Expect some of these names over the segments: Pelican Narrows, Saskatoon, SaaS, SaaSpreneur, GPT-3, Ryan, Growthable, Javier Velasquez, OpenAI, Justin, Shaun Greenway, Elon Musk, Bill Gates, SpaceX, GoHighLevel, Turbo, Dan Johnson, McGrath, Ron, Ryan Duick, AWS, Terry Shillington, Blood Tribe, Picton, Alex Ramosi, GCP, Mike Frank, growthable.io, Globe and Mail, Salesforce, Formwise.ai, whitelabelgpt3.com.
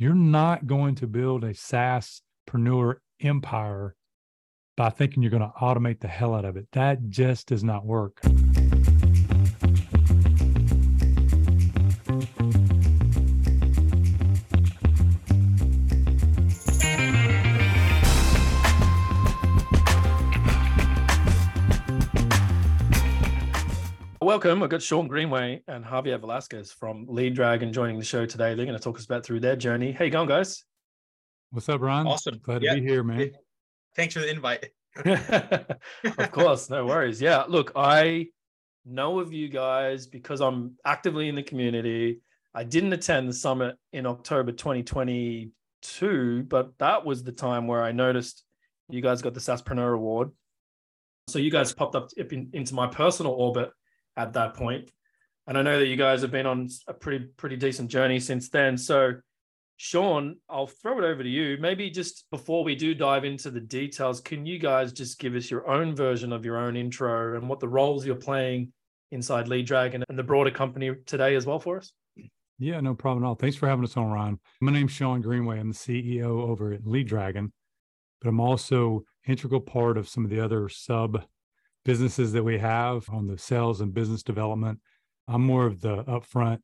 You're not going to build a SaaSpreneur empire by thinking you're going to automate the hell out of it. That just does not work. Welcome. I've got Shaun Greenway and Javier Velasquez from LeadDragon joining the show today. They're going to talk us about through their journey. Hey, going, guys? What's up, Ron? Awesome. Glad to be here, man. Thanks for the invite. Of course. No worries. Yeah. Look, I know of you guys because I'm actively in the community. I didn't attend the summit in October 2022, but that was the time where I noticed you guys got the SaaSpreneur Award. So you guys popped up into my personal orbit at that point. And I know that you guys have been on a pretty decent journey since then. So Sean, I'll throw it over to you. Maybe just before we do dive into the details, can you guys just give us your own version of your own intro and what the roles you're playing inside LeadDragon and the broader company today as well for us? Yeah, no problem at all. Thanks for having us on, Ryan. My name's Shaun Greenway. I'm the CEO over at LeadDragon, but I'm also integral part of some of the other sub businesses that we have on the sales and business development. I'm more of the upfront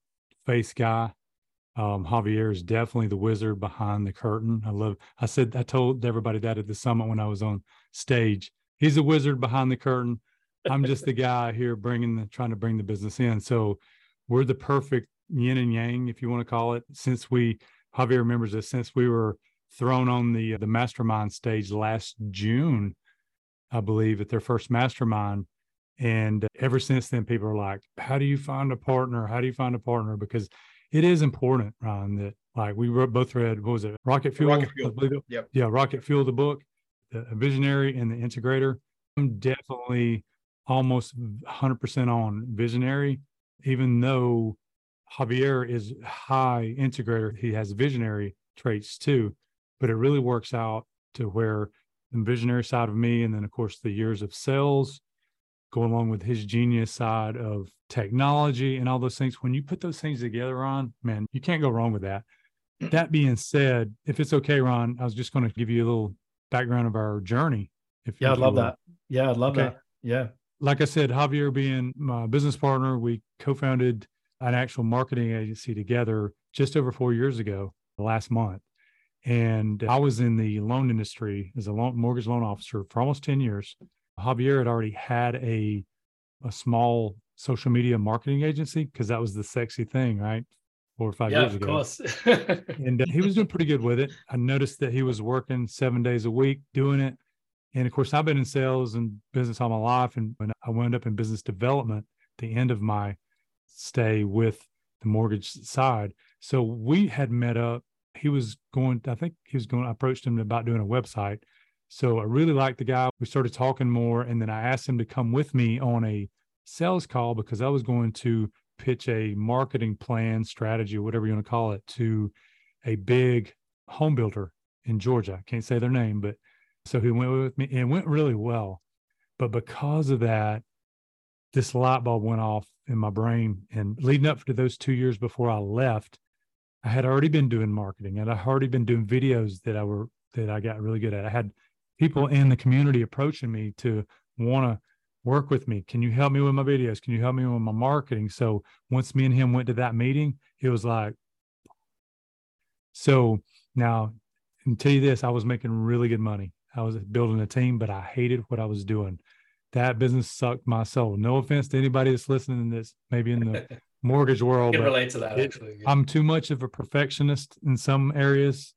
face guy. Javier is definitely the wizard behind the curtain. I told everybody that at the summit when I was on stage, he's the wizard behind the curtain. I'm just the guy here trying to bring the business in. So we're the perfect yin and yang, if you want to call it. Javier remembers this, since we were thrown on the mastermind stage last June, I believe, at their first mastermind. And ever since then, people are like, how do you find a partner? How do you find a partner? Because it is important, Ryan, that like we both read, what was it? Rocket Fuel? Rocket Fuel. Yep. Yeah, Rocket Fuel, the book, The Visionary and the Integrator. I'm definitely almost 100% on Visionary, even though Javier is high integrator. He has visionary traits too, but it really works out to where the visionary side of me, and then of course the years of sales go along with his genius side of technology and all those things. When you put those things together, Ron, man, you can't go wrong with that. That being said, if it's okay, Ron, I was just going to give you a little background of our journey. I'd love that. Yeah, I'd love that. Yeah. Like I said, Javier being my business partner, we co-founded an actual marketing agency together just over 4 years ago, last month. And I was in the loan industry as a mortgage loan officer for almost 10 years. Javier had already had a small social media marketing agency because that was the sexy thing, right? 4 or 5 years ago. Yeah, of course. And he was doing pretty good with it. I noticed that he was working 7 days a week doing it. And of course, I've been in sales and business all my life. And when I wound up in business development, at the end of my stay with the mortgage side. So we had met up. I approached him about doing a website. So I really liked the guy. We started talking more. And then I asked him to come with me on a sales call because I was going to pitch a marketing plan, strategy, whatever you want to call it, to a big home builder in Georgia. I can't say their name, but so he went with me and it went really well. But because of that, this light bulb went off in my brain. And leading up to those 2 years before I left, I had already been doing marketing and I had already been doing videos that I got really good at. I had people in the community approaching me to want to work with me. Can you help me with my videos? Can you help me with my marketing? So once me and him went to that meeting, it was like, so now I can tell you this, I was making really good money. I was building a team, but I hated what I was doing. That business sucked my soul. No offense to anybody that's listening to this, maybe in the mortgage world. I can relate to that. Actually, yeah. I'm too much of a perfectionist in some areas.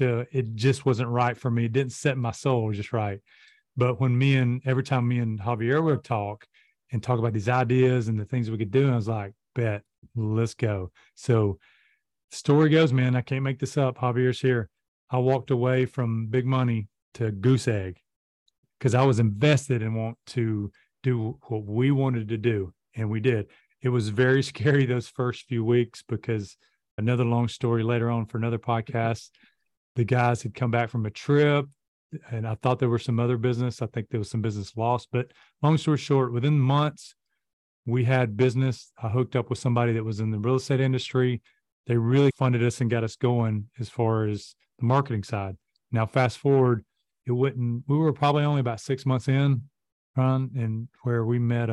It just wasn't right for me. It didn't set my soul just right. But when every time me and Javier would talk about these ideas and the things we could do, I was like, bet, let's go. So story goes, man, I can't make this up. Javier's here. I walked away from big money to goose egg because I was invested and want to do what we wanted to do. And we did. It was very scary those first few weeks because another long story later on for another podcast, the guys had come back from a trip and I thought there were some other business. I think there was some business lost, but long story short, within months, we had business. I hooked up with somebody that was in the real estate industry. they really funded us and got us going as far as the marketing side. Now, fast forward, we were probably only about 6 months in, Ron, and where we met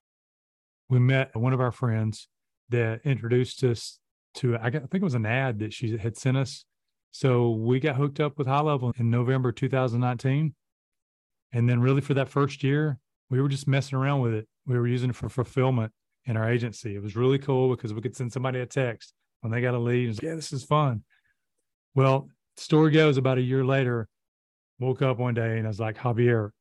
one of our friends that introduced us to, I think it was an ad that she had sent us. So we got hooked up with HighLevel in November 2019. And then really for that first year, we were just messing around with it. We were using it for fulfillment in our agency. It was really cool because we could send somebody a text when they got a lead. And say, yeah, this is fun. Well, story goes about a year later, woke up one day and I was like, Javier,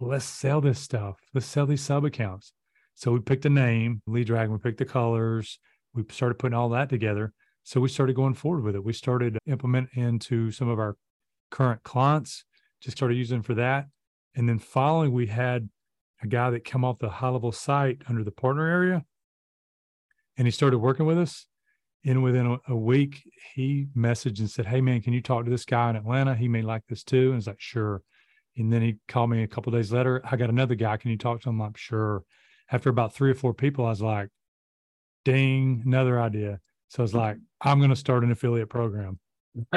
let's sell this stuff. Let's sell these sub accounts. So we picked a name, Lead Dragon, we picked the colors. We started putting all that together. So we started going forward with it. We started to implement into some of our current clients, just started using for that. And then finally, we had a guy that came off the HighLevel site under the partner area, and he started working with us. And within a week, he messaged and said, hey, man, can you talk to this guy in Atlanta? He may like this too. And I was like, sure. And then he called me a couple of days later. I got another guy. Can you talk to him? I'm sure. After about 3 or 4 people, I was like, ding, another idea. So I was like, I'm going to start an affiliate program.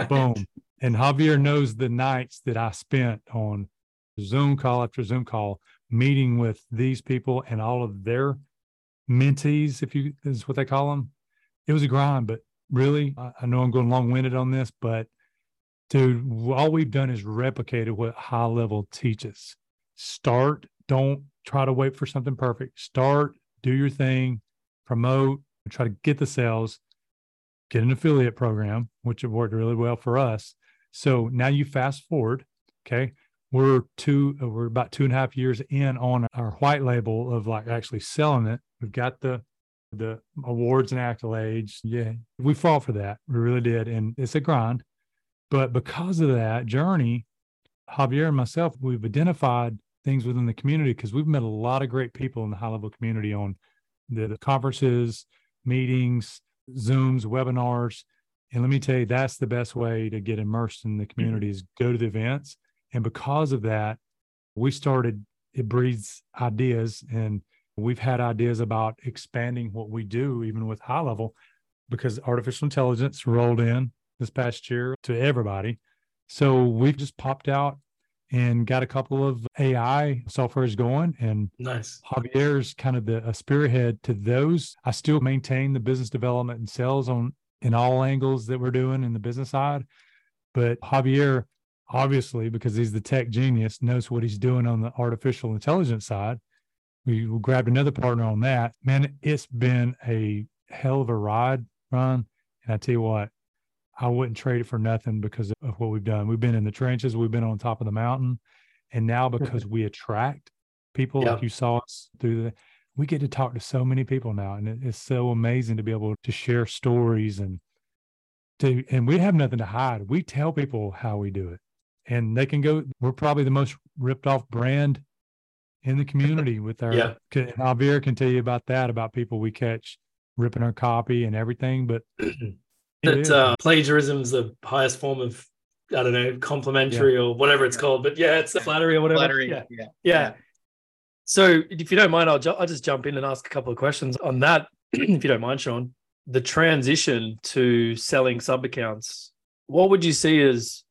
Boom. And Javier knows the nights that I spent on Zoom call after Zoom call, meeting with these people and all of their mentees, is what they call them. It was a grind, but really, I know I'm going long-winded on this, but dude, all we've done is replicated what HighLevel teaches. Start, don't try to wait for something perfect. Start, do your thing, promote, try to get the sales, get an affiliate program, which worked really well for us. So now you fast forward, okay? We're about 2.5 years in on our white label of like actually selling it. We've got the awards and accolades. Yeah, we fought for that. We really did. And it's a grind. But because of that journey, Javier and myself, we've identified things within the community because we've met a lot of great people in the HighLevel community on the conferences, meetings, Zooms, webinars. And let me tell you, that's the best way to get immersed in the community is go to the events. And because of that, it breeds ideas, and we've had ideas about expanding what we do, even with HighLevel, because artificial intelligence rolled in this past year to everybody. So we've just popped out and got a couple of AI softwares going, and nice. Javier's kind of a spearhead to those. I still maintain the business development and sales in all angles that we're doing in the business side, but Javier, obviously, because he's the tech genius, knows what he's doing on the artificial intelligence side. We grabbed another partner on that. Man, it's been a hell of a ride, Ron. And I tell you what, I wouldn't trade it for nothing because of what we've done. We've been in the trenches. We've been on top of the mountain. And now because we attract people, like you saw us we get to talk to so many people now. And it's so amazing to be able to share stories and we have nothing to hide. We tell people how we do it. And they can go, we're probably the most ripped off brand in the community with our, and Javier can tell you about that, about people we catch ripping our copy and everything. But plagiarism is the highest form of, I don't know, complimentary or whatever it's called. But yeah, it's flattery or whatever. Flattery, yeah. So if you don't mind, I'll just jump in and ask a couple of questions on that, if you don't mind, Sean. The transition to selling sub-accounts, what would you see as...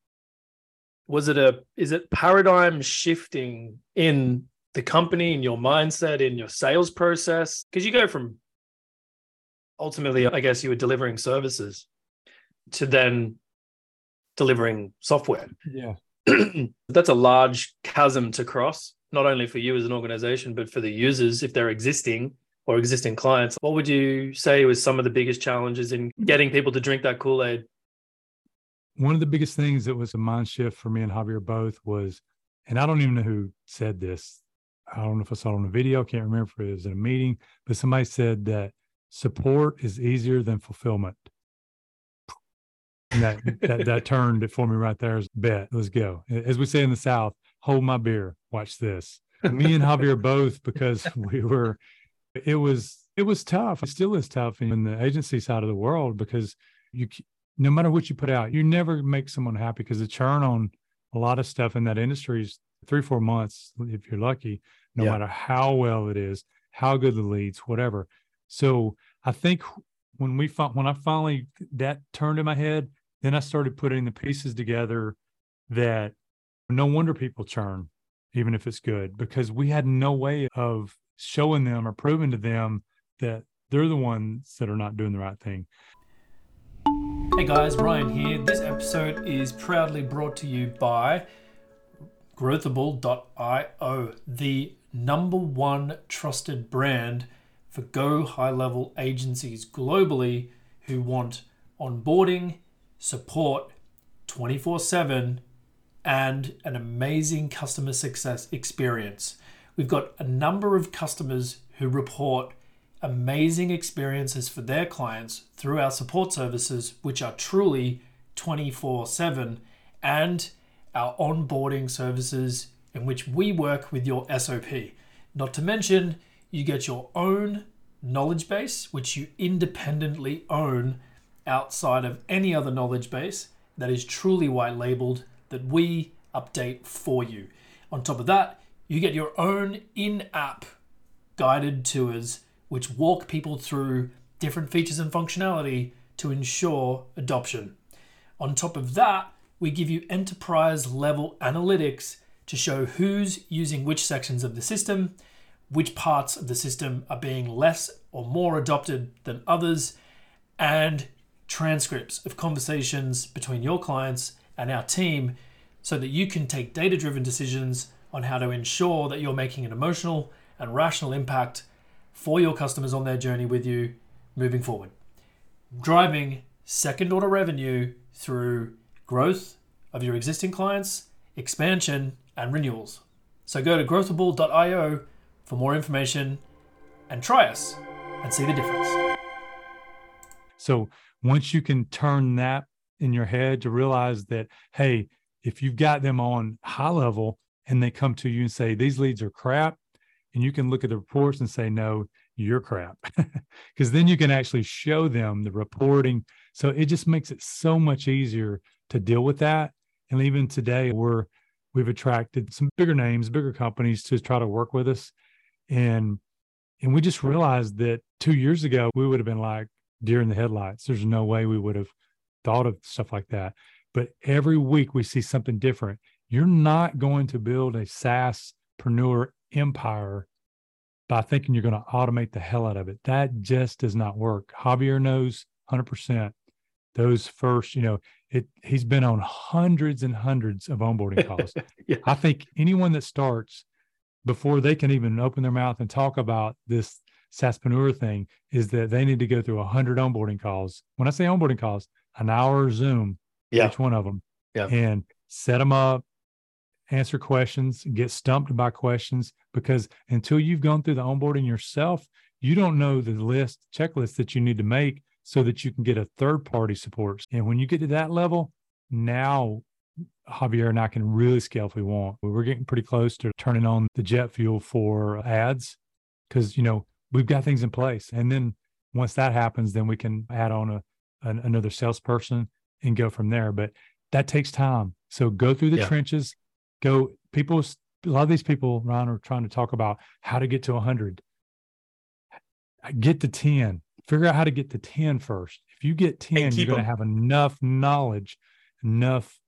Is it paradigm shifting in the company, in your mindset, in your sales process? Because you go from ultimately, I guess you were delivering services to then delivering software. Yeah. That's a large chasm to cross, not only for you as an organization, but for the users, if they're existing clients. What would you say was some of the biggest challenges in getting people to drink that Kool-Aid? One of the biggest things that was a mind shift for me and Javier both was, and I don't even know who said this. I don't know if I saw it on a video. I can't remember if it was in a meeting, but somebody said that support is easier than fulfillment. And that turned it for me right there. Bet, let's go. As we say in the South, hold my beer, watch this. Me and Javier both, because it was tough. It still is tough in the agency side of the world because no matter what you put out, you never make someone happy because the churn on a lot of stuff in that industry is 3-4 months, if you're lucky, no matter how well it is, how good the leads, whatever. So I think when I finally that turned in my head, then I started putting the pieces together that no wonder people churn, even if it's good, because we had no way of showing them or proving to them that they're the ones that are not doing the right thing. Hey guys, Ryan here. This episode is proudly brought to you by growthable.io, the number one trusted brand for Go high level agencies globally who want onboarding, support 24/7, and an amazing customer success experience. We've got a number of customers who report amazing experiences for their clients through our support services, which are truly 24/7, and our onboarding services in which we work with your SOP. Not to mention, you get your own knowledge base, which you independently own outside of any other knowledge base that is truly white labeled that we update for you. On top of that, you get your own in-app guided tours, which walk people through different features and functionality to ensure adoption. On top of that, we give you enterprise level analytics to show who's using which sections of the system, which parts of the system are being less or more adopted than others, and transcripts of conversations between your clients and our team so that you can take data-driven decisions on how to ensure that you're making an emotional and rational impact for your customers on their journey with you moving forward. Driving second-order revenue through growth of your existing clients, expansion, and renewals. So go to growthable.io for more information and try us and see the difference. So once you can turn that in your head to realize that, hey, if you've got them on high level and they come to you and say, these leads are crap, and you can look at the reports and say, no, you're crap. Because then you can actually show them the reporting. So it just makes it so much easier to deal with that. And even today, we've attracted some bigger names, bigger companies to try to work with us. And we just realized that 2 years ago, we would have been like deer in the headlights. There's no way we would have thought of stuff like that. But every week we see something different. You're not going to build a SaaSpreneur empire by thinking you're going to automate the hell out of it. That just does not work. Javier knows 100%. Those first, he's been on hundreds and hundreds of onboarding calls. Yeah. I think anyone that starts before they can even open their mouth and talk about this SaaSpreneur thing is that they need to go through 100 onboarding calls. When I say onboarding calls, an hour Zoom, each one of them, and set them up, answer questions, get stumped by questions, because until you've gone through the onboarding yourself, you don't know the checklist that you need to make so that you can get a third-party support. And when you get to that level, now Javier and I can really scale if we want. We're getting pretty close to turning on the jet fuel for ads because, we've got things in place. And then once that happens, then we can add on another salesperson and go from there. But that takes time. So go through the trenches. A lot of these people, Ron, are trying to talk about how to get to 100. Get to 10. Figure out how to get to 10 first. If you get 10, you're going to have enough knowledge, enough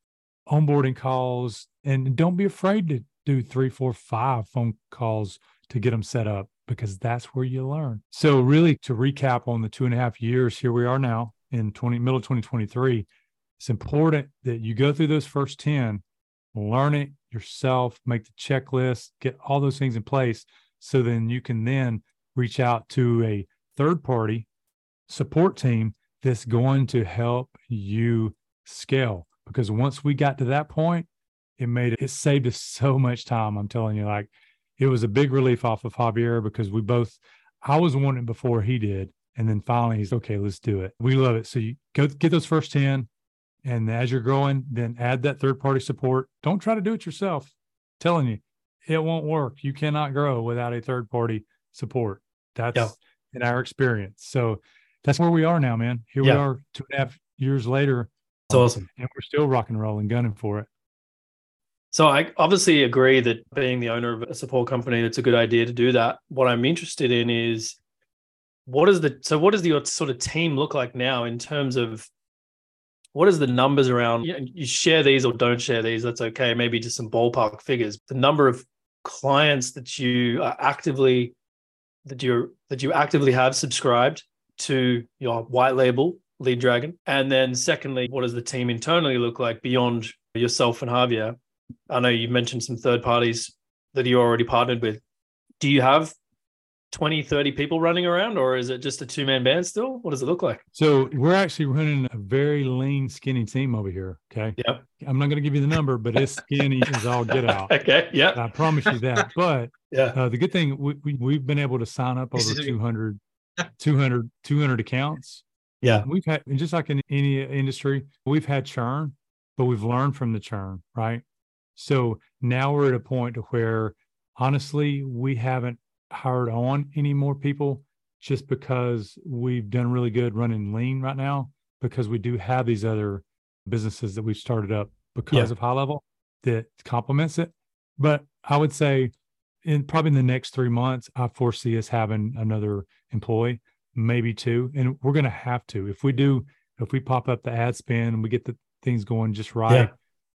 onboarding calls, and don't be afraid to do 3, 4, 5 phone calls to get them set up, because that's where you learn. So really, to recap on the 2.5 years, here we are now in middle of 2023. It's important that you go through those first 10, learn it yourself, make the checklist, get all those things in place. So then you can then reach out to a third party support team that's going to help you scale. Because once we got to that point, it saved us so much time. I'm telling you, it was a big relief off of Javier, because I was wanting it before he did. And then finally he's okay, let's do it. We love it. So you go get those first 10. And as you're growing, then add that third-party support. Don't try to do it yourself. I'm telling you, it won't work. You cannot grow without a third-party support. That's in our experience. So that's where we are now, man. Here we are 2.5 years later. That's awesome. And we're still rock and roll and gunning for it. So I obviously agree that being the owner of a support company, it's a good idea to do that. What I'm interested in is What does your sort of team look like now in terms of what is the numbers around? You share these or don't share these. That's okay. Maybe just some ballpark figures. The number of clients that you are actively that you actively have subscribed to your white label Lead Dragon, and then secondly, what does the team internally look like beyond yourself and Javier? I know you mentioned some third parties that you're already partnered with. Do you have 20, 30 people running around, or is it just a two-man band still? What does it look like? So we're actually running a very lean, skinny team over here. Okay. Yep. I'm not going to give you the number, but it's skinny as all get out. Okay. Yeah. I promise you that. But yeah, the good thing, we've been able to sign up over 200 accounts. Yeah. We've had, and just like in any industry, we've had churn, but we've learned from the churn, right? So now we're at a point where, honestly, we haven't hired on any more people just because we've done really good running lean right now, because we do have these other businesses that we've started up because of high level that complements it. But I would say probably in the next 3 months, I foresee us having another employee, maybe two. And we're going to have to, if we pop up the ad spend and we get the things going just right,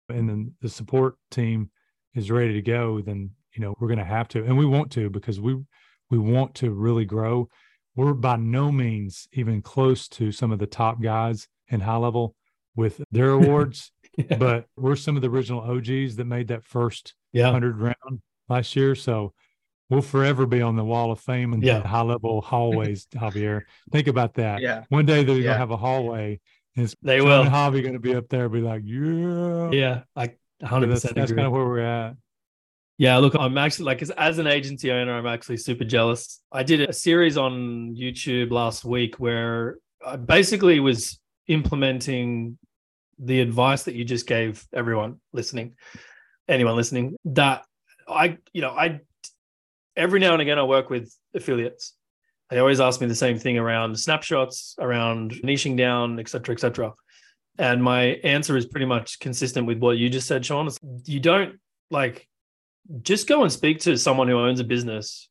and then the support team is ready to go, then, we're going to have to, and we want to, because we want to really grow. We're by no means even close to some of the top guys in high level with their awards, but we're some of the original OGs that made that first 100 round last year. So we'll forever be on the wall of fame and the high level hallways, Javier. Think about that. Yeah. One day they're going to have a hallway. And they will. Javier going to be up there and be like, I 100% agree. That's kind of where we're at. Yeah, look, I'm actually as an agency owner, I'm actually super jealous. I did a series on YouTube last week where I basically was implementing the advice that you just gave anyone listening, that I every now and again, I work with affiliates. They always ask me the same thing around snapshots, around niching down, et cetera, et cetera. And my answer is pretty much consistent with what you just said, Sean. You don't just go and speak to someone who owns a business,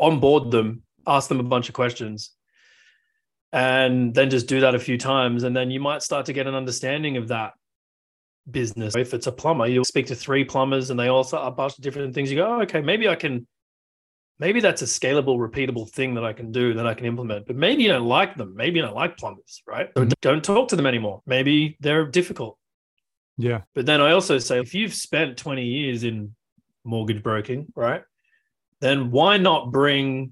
onboard them, ask them a bunch of questions, and then just do that a few times. And then you might start to get an understanding of that business. If it's a plumber, you'll speak to 3 plumbers and they all start a bunch of different things. You go, oh, okay, maybe that's a scalable, repeatable thing that I can do, that I can implement. But maybe you don't like them. Maybe you don't like plumbers, right? So don't talk to them anymore. Maybe they're difficult. Yeah. But then I also say, if you've spent 20 years in mortgage broking, right, then why not bring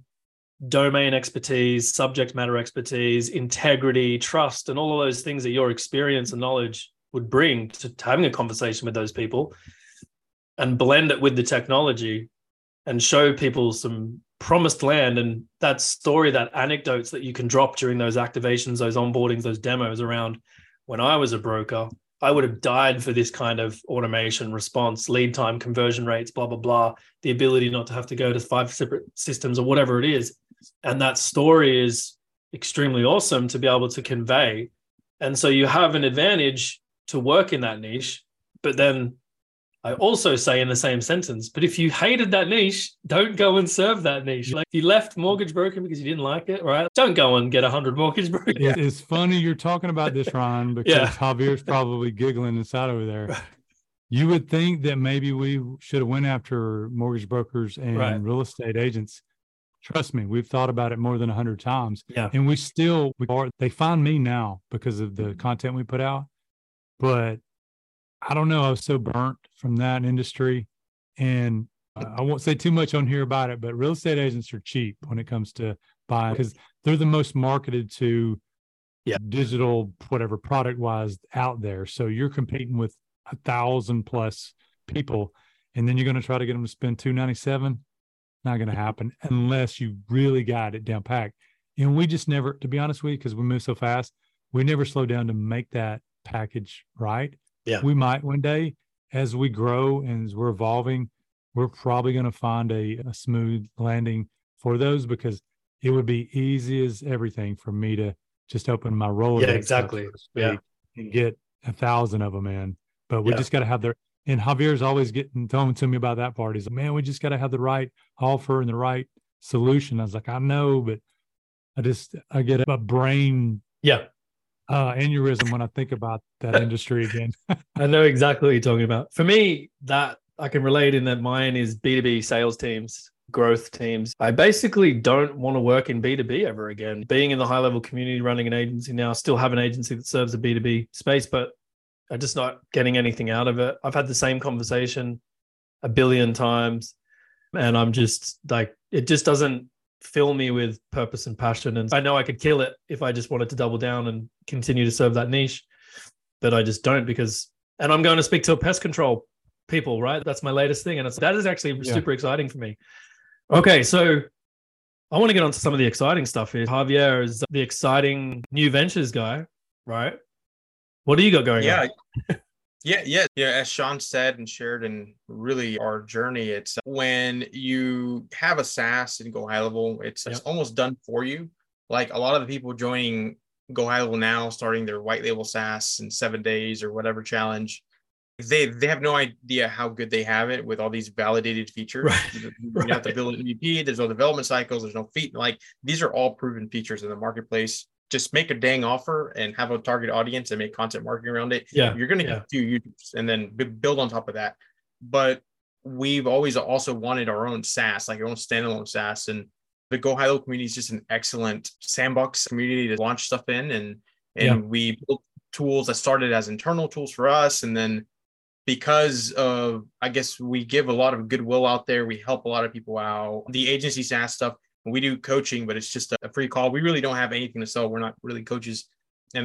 domain expertise, subject matter expertise, integrity, trust, and all of those things that your experience and knowledge would bring to having a conversation with those people, and blend it with the technology and show people some promised land, and that story, that anecdotes that you can drop during those activations, those onboardings, those demos around when I was a broker, I would have died for this kind of automation response, lead time, conversion rates, blah, blah, blah, the ability not to have to go to 5 separate systems or whatever it is. And that story is extremely awesome to be able to convey. And so you have an advantage to work in that niche, but then I also say in the same sentence, but if you hated that niche, don't go and serve that niche. Like, if you left mortgage broking because you didn't like it, right? Don't go and get 100 mortgage brokers. It's funny you're talking about this, Ron, because Javier's probably giggling inside over there. You would think that maybe we should have went after mortgage brokers and real estate agents. Trust me, we've thought about it more than 100 times. Yeah. And they find me now because of the content we put out, but I don't know. I was so burnt from that industry, and I won't say too much on here about it, but real estate agents are cheap when it comes to buying, because they're the most marketed to digital, whatever product wise out there. So you're competing with 1,000 plus people, and then you're going to try to get them to spend $297. Not going to happen unless you really got it down packed. And we just never, to be honest with you, because we move so fast, we never slow down to make that package right. Yeah. We might one day, as we grow and as we're evolving, we're probably going to find a smooth landing for those, because it would be easy as everything for me to just open my Rolodex and get 1,000 of them in. But we just got to have and Javier's always getting thrown to me about that part. He's like, man, we just got to have the right offer and the right solution. I was like, I know, but I get a brain aneurysm when I think about that industry again. I know exactly what you're talking about. For me, that I can relate in that mine is B2B sales teams, growth teams. I basically don't want to work in B2B ever again. Being in the high level community, running an agency now, I still have an agency that serves the B2B space, but I'm just not getting anything out of it. I've had the same conversation a billion times, and I'm just like, it just doesn't fill me with purpose and passion. And I know I could kill it if I just wanted to double down and continue to serve that niche, but I just don't because, and I'm going to speak to pest control people, right? That's my latest thing. And it's, that is actually super exciting for me. Okay. So I want to get onto some of the exciting stuff here. Javier is the exciting new ventures guy, right? What do you got going on? Yeah. As Sean said and shared in really our journey, it's when you have a SaaS and GoHighLevel, it's almost done for you. Like a lot of the people joining GoHighLevel now, starting their white label SaaS in 7 days or whatever challenge, they have no idea how good they have it with all these validated features. Right. You have to build an MVP. There's no development cycles. There's no feet. Like these are all proven features in the marketplace. Just make a dang offer and have a target audience and make content marketing around it. Yeah, you're going to get a few YouTubes and then build on top of that. But we've always also wanted our own SaaS, like our own standalone SaaS. And the GoHighLevel community is just an excellent sandbox community to launch stuff in. And we built tools that started as internal tools for us. And then because of, I guess, we give a lot of goodwill out there. We help a lot of people out. The agency SaaS stuff, we do coaching, but it's just a free call. We really don't have anything to sell. We're not really coaches. So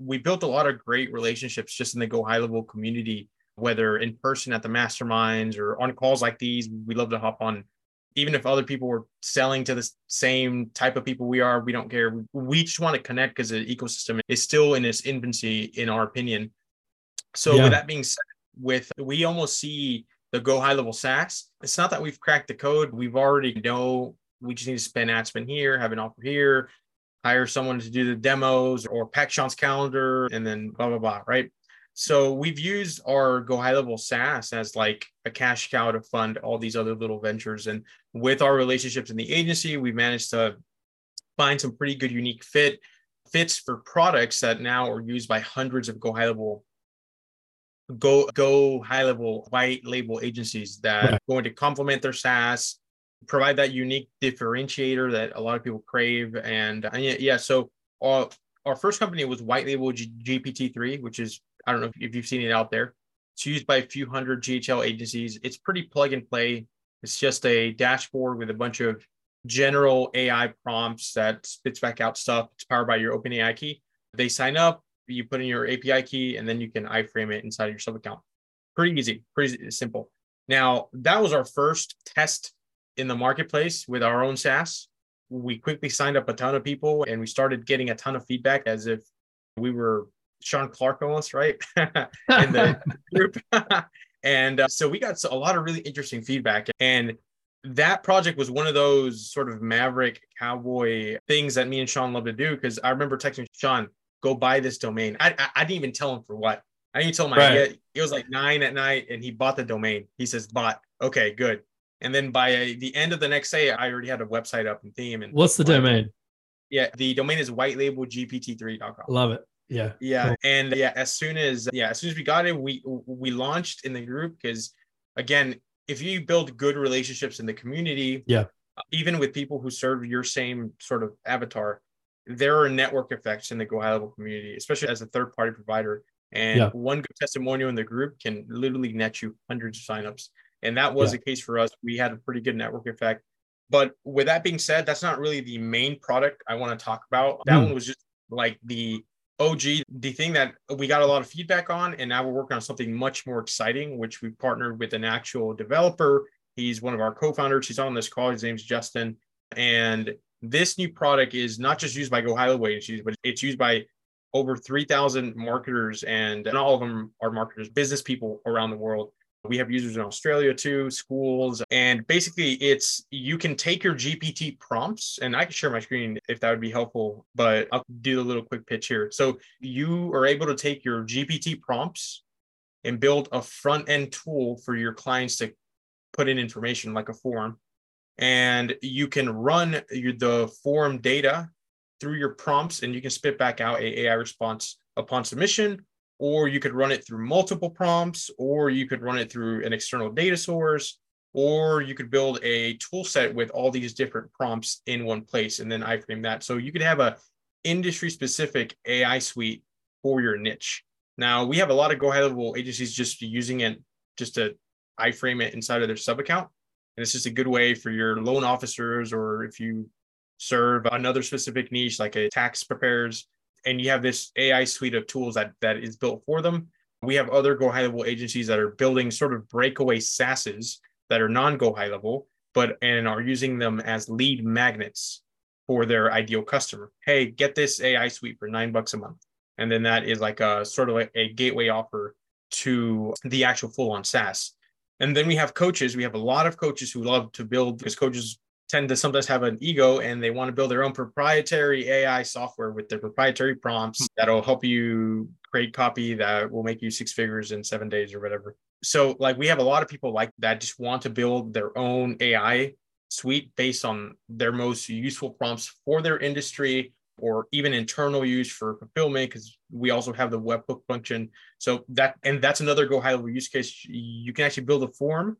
we built a lot of great relationships just in the GoHighLevel community, whether in person at the masterminds or on calls like these. We love to hop on. Even if other people were selling to the same type of people we are, we don't care. We just want to connect because the ecosystem is still in its infancy, in our opinion. So with that being said, we almost see the GoHighLevel SaaS. It's not that we've cracked the code. We've already know. We just need to spend ad spend here, have an offer here, hire someone to do the demos or pack Sean's calendar and then blah, blah, blah, right? So we've used our GoHighLevel SaaS as like a cash cow to fund all these other little ventures. And with our relationships in the agency, we've managed to find some pretty good unique fits for products that now are used by hundreds of GoHighLevel white label agencies that are going to complement their SaaS, provide that unique differentiator that a lot of people crave. So our first company was white label GPT-3, which is, I don't know if you've seen it out there. It's used by a few hundred GHL agencies. It's pretty plug and play. It's just a dashboard with a bunch of general AI prompts that spits back out stuff. It's powered by your OpenAI key. They sign up. You put in your API key and then you can iframe it inside of your sub account. Pretty easy, pretty simple. Now, that was our first test in the marketplace with our own SaaS. We quickly signed up a ton of people and we started getting a ton of feedback as if we were Sean Clark almost, right? in the group. So we got a lot of really interesting feedback. And that project was one of those sort of maverick cowboy things that me and Sean love to do because I remember texting Sean, go buy this domain. I didn't even tell him for what. I didn't even tell him idea. It was like 9 p.m. and he bought the domain. He says, bought. Okay, good. And then by the end of the next day, I already had a website up and theme. And what's the domain? Yeah, the domain is whitelabelgpt3.com. Love it. Yeah. Yeah. Cool. And as soon as we got it, we launched in the group because again, if you build good relationships in the community, even with people who serve your same sort of avatar, there are network effects in the GoHighLevel community, especially as a third-party provider. And one good testimonial in the group can literally net you hundreds of signups. And that was the case for us. We had a pretty good network effect. But with that being said, that's not really the main product I want to talk about. That one was just like the OG, the thing that we got a lot of feedback on. And now we're working on something much more exciting, which we partnered with an actual developer. He's one of our co-founders. He's on this call. His name's Justin. And this new product is not just used by GoHighLevel agencies, but it's used by over 3,000 marketers, and all of them are marketers, business people around the world. We have users in Australia too, schools, and basically it's, you can take your GPT prompts, and I can share my screen if that would be helpful, but I'll do a little quick pitch here. So you are able to take your GPT prompts and build a front-end tool for your clients to put in information like a form. and you can run the form data through your prompts, and you can spit back out an AI response upon submission, or you could run it through multiple prompts, or you could run it through an external data source, or you could build a tool set with all these different prompts in one place and then iframe that. So you could have a industry-specific AI suite for your niche. Now, we have a lot of GoHighLevel agencies just using it just to iframe it inside of their sub-account. And it's just a good way for your loan officers, or if you serve another specific niche like a tax preparers, and you have this AI suite of tools that is built for them. We have other GoHighLevel agencies that are building sort of breakaway SaaSes that are non-GoHighLevel, and are using them as lead magnets for their ideal customer. Hey, get this AI suite for $9 a month. And then that is like a sort of a gateway offer to the actual full-on SaaS. And then we have coaches. We have a lot of coaches who love to build, because coaches tend to sometimes have an ego and they want to build their own proprietary AI software with their proprietary prompts that'll help you create copy that will make you six figures in 7 days or whatever. So like we have a lot of people like that just want to build their own AI suite based on their most useful prompts for their industry, or even internal use for fulfillment, because we also have the webhook function. So that's another GoHighLevel use case. You can actually build a form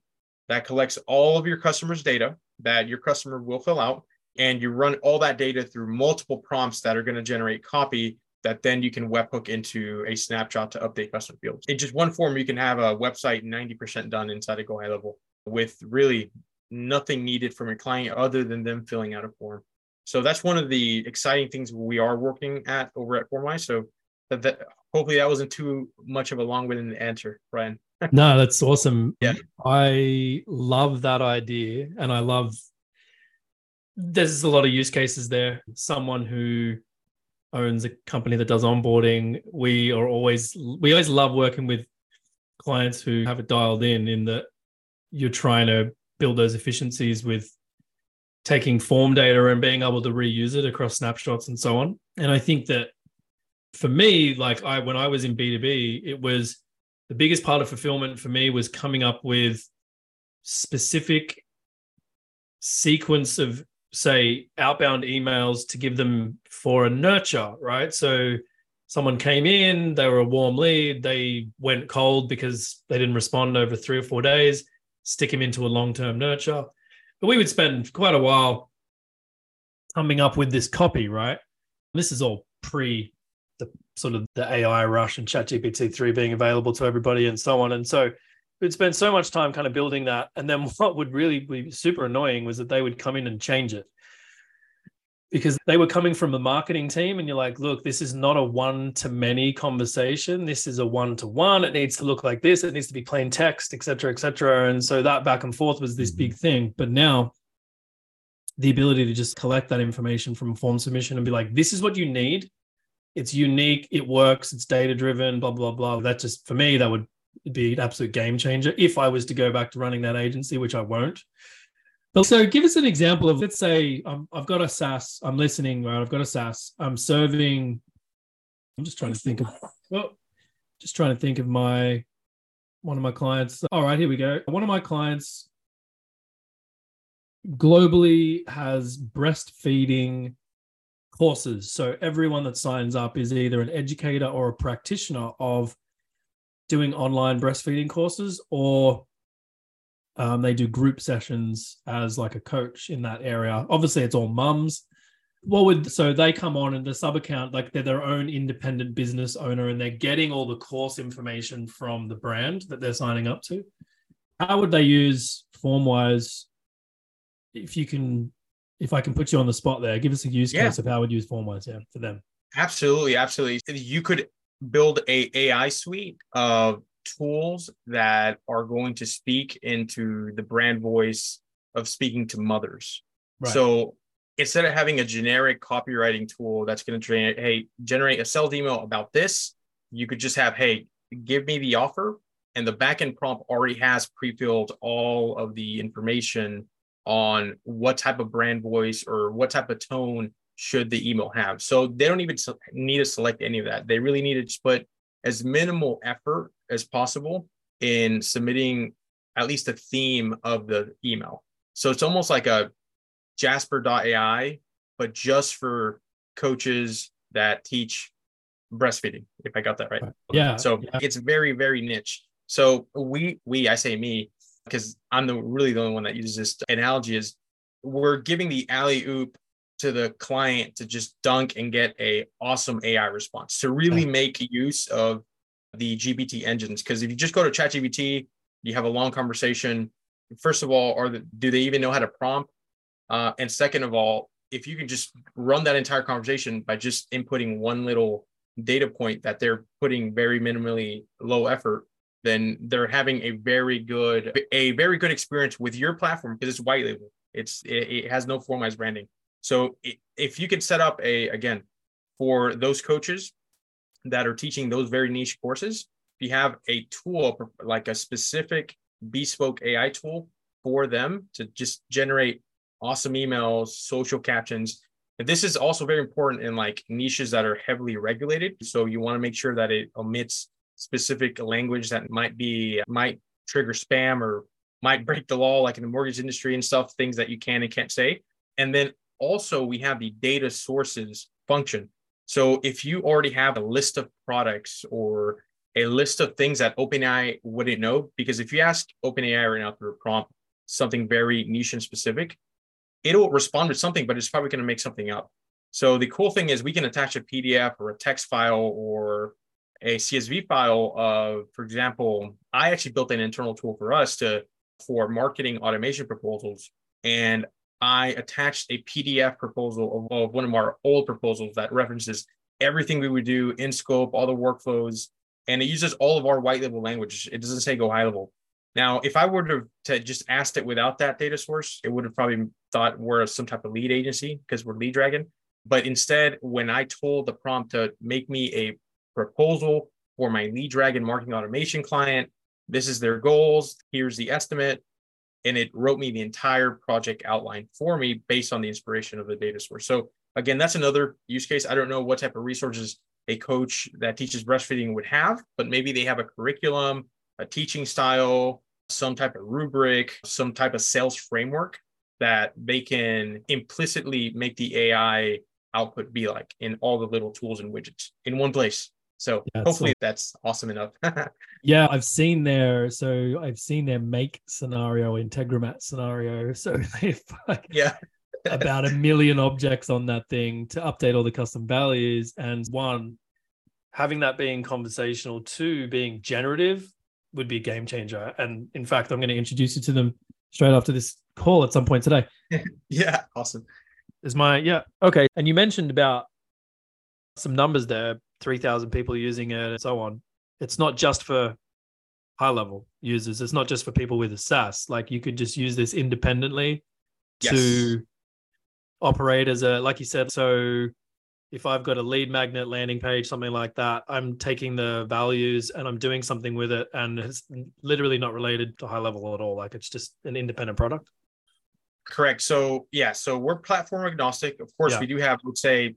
that collects all of your customers' data that your customer will fill out, and you run all that data through multiple prompts that are going to generate copy that then you can webhook into a snapshot to update custom fields. In just one form, you can have a website 90% done inside of GoHighLevel with really nothing needed from a client other than them filling out a form. So that's one of the exciting things we are working at over at Formwise. So that hopefully that wasn't too much of a long-winded answer, Ryan. No, that's awesome. Yeah. I love that idea, and I love there's a lot of use cases there. Someone who owns a company that does onboarding, we always love working with clients who have it dialed in that you're trying to build those efficiencies with taking form data and being able to reuse it across snapshots and so on. And I think that for me, like when I was in B2B, it was the biggest part of fulfillment for me was coming up with specific sequence of, say, outbound emails to give them for a nurture, right? So someone came in, they were a warm lead, they went cold because they didn't respond over 3 or 4 days, stick them into a long-term nurture. But we would spend quite a while coming up with this copy, right? This is all pre the sort of the AI rush and ChatGPT-3 being available to everybody and so on. And so we'd spend so much time kind of building that. And then what would really be super annoying was that they would come in and change it because they were coming from the marketing team. And you're like, look, this is not a one-to-many conversation. This is a one-to-one. It needs to look like this. It needs to be plain text, et cetera, et cetera. And so that back and forth was this big thing. But now the ability to just collect that information from a form submission and be like, this is what you need. It's unique. It works. It's data-driven, blah, blah, blah. That just, for me, that would be an absolute game changer if I was to go back to running that agency, which I won't. But so give us an example of, let's say I've got a SaaS, I'm listening, right? I've got a SaaS, I'm just trying to think of one of my clients. All right, here we go. One of my clients globally has breastfeeding courses. So everyone that signs up is either an educator or a practitioner of doing online breastfeeding courses, or they do group sessions as like a coach in that area. Obviously, it's all mums. So they come on in the sub account, like they're their own independent business owner, and they're getting all the course information from the brand that they're signing up to. How would they use Formwise? If I can put you on the spot there, give us a use case of how we'd use Formwise for them. Absolutely, absolutely. You could build a AI suite of tools that are going to speak into the brand voice of speaking to mothers. Right. So instead of having a generic copywriting tool that's going to generate a sales email about this, you could just have, hey, give me the offer. And the backend prompt already has pre-filled all of the information on what type of brand voice or what type of tone should the email have. So they don't even need to select any of that. They really need to just put as minimal effort as possible in submitting at least a theme of the email. So it's almost like a Jasper.ai, but just for coaches that teach breastfeeding, if I got that right. Yeah. So it's very, very niche. So I say me, because I'm really the only one that uses this analogy, is we're giving the alley-oop to the client to just dunk and get a awesome AI response, to really make use of the GPT engines. Because if you just go to ChatGPT, you have a long conversation. First of all, do they even know how to prompt? And second of all, if you can just run that entire conversation by just inputting one little data point that they're putting very minimally low effort, then they're having a very good experience with your platform, because it's white label. It has no formalized branding. So if you could set up again, for those coaches that are teaching those very niche courses, if you have a tool, like a specific bespoke AI tool for them to just generate awesome emails, social captions. And this is also very important in like niches that are heavily regulated. So you want to make sure that it omits specific language that might trigger spam or might break the law, like in the mortgage industry and stuff, things that you can and can't say. And then also we have the data sources function. So if you already have a list of products or a list of things that OpenAI wouldn't know, because if you ask OpenAI right now through a prompt, something very niche and specific, it'll respond with something, but it's probably going to make something up. So the cool thing is we can attach a PDF or a text file or a CSV file of, for example, I actually built an internal tool for us for marketing automation proposals. And I attached a PDF proposal of one of our old proposals that references everything we would do in scope, all the workflows, and it uses all of our white label language. It doesn't say GoHighLevel. Now, if I were to just asked it without that data source, it would have probably thought we're some type of lead agency because we're Lead Dragon. But instead, when I told the prompt to make me a proposal for my Lead Dragon marketing automation client, this is their goals, here's the estimate, and it wrote me the entire project outline for me based on the inspiration of the data source. So again, that's another use case. I don't know what type of resources a coach that teaches breastfeeding would have, but maybe they have a curriculum, a teaching style, some type of rubric, some type of sales framework that they can implicitly make the AI output be like in all the little tools and widgets in one place. So hopefully that's awesome enough. Yeah, I've seen their make scenario, Integromat scenario. So they've about 1 million objects on that thing to update all the custom values. And one, having that being conversational, two, being generative would be a game changer. And in fact, I'm going to introduce you to them straight after this call at some point today. Yeah, awesome. Okay. And you mentioned about some numbers there, 3,000 people using it and so on. It's not just for high level users. It's not just for people with a SaaS. Like you could just use this independently to operate as a, like you said. So if I've got a lead magnet landing page, something like that, I'm taking the values and I'm doing something with it. And it's literally not related to high level at all. Like it's just an independent product. Correct. So so we're platform agnostic. Of course, we do have, let's say,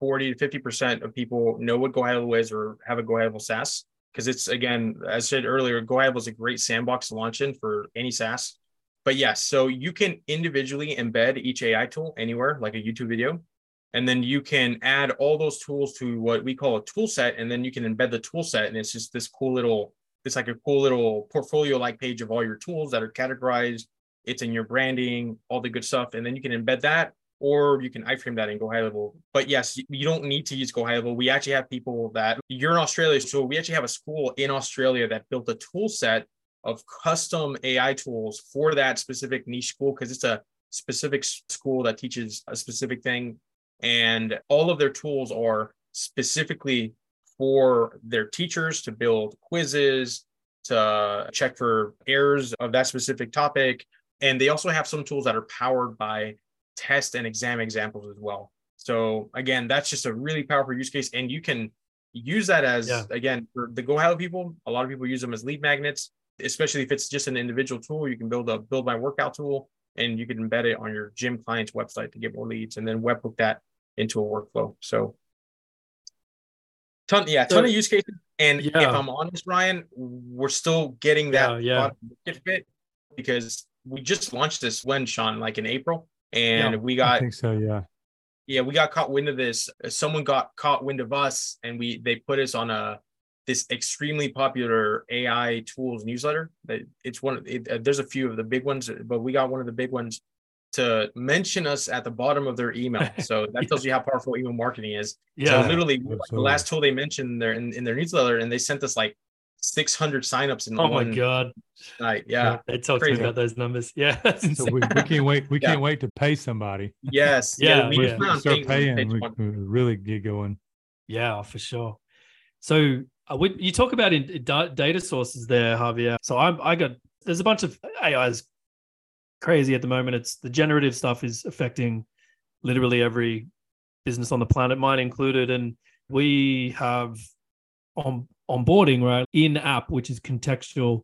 40 to 50% of people know what GoHighLevel is or have a GoHighLevel SaaS. Because it's, again, as I said earlier, GoHighLevel is a great sandbox to launch in for any SaaS. But so you can individually embed each AI tool anywhere, like a YouTube video. And then you can add all those tools to what we call a tool set. And then you can embed the tool set. And it's just this cool little portfolio-like page of all your tools that are categorized. It's in your branding, all the good stuff. And then you can embed that, or you can iframe that in GoHighLevel. But yes, you don't need to use GoHighLevel. We actually have people that, you're in Australia. So we actually have a school in Australia that built a tool set of custom AI tools for that specific niche school, because it's a specific school that teaches a specific thing. And all of their tools are specifically for their teachers to build quizzes, to check for errors of that specific topic. And they also have some tools that are powered by test and exam examples as well. So again, that's just a really powerful use case. And you can use that as, again, for the GoHighLevel people, a lot of people use them as lead magnets, especially if it's just an individual tool. You can build a Build My Workout tool, and you can embed it on your gym client's website to get more leads, and then webhook that into a workflow. So ton of use cases. And if I'm honest, Ryan, we're still getting that product market fit, because we just launched this when, Sean, like in April, and we got, I think so, yeah, we got caught wind of this. Someone got caught wind of us, and they put us on this extremely popular AI tools newsletter. There's a few of the big ones, but we got one of the big ones to mention us at the bottom of their email. So that tells you how powerful email marketing is. Yeah, so literally the last tool they mentioned in their newsletter, and they sent us like 600 signups in my God. Night. Yeah. It talks me about those numbers. Yeah. So we can't wait. We can't wait to pay somebody. Yes. Yeah. We start paying. We really get going. Yeah, for sure. So you talk about data sources there, Javier. So there's a bunch of AIs crazy at the moment. It's the generative stuff is affecting literally every business on the planet, mine included. And we have onboarding, right? In-app, which is contextual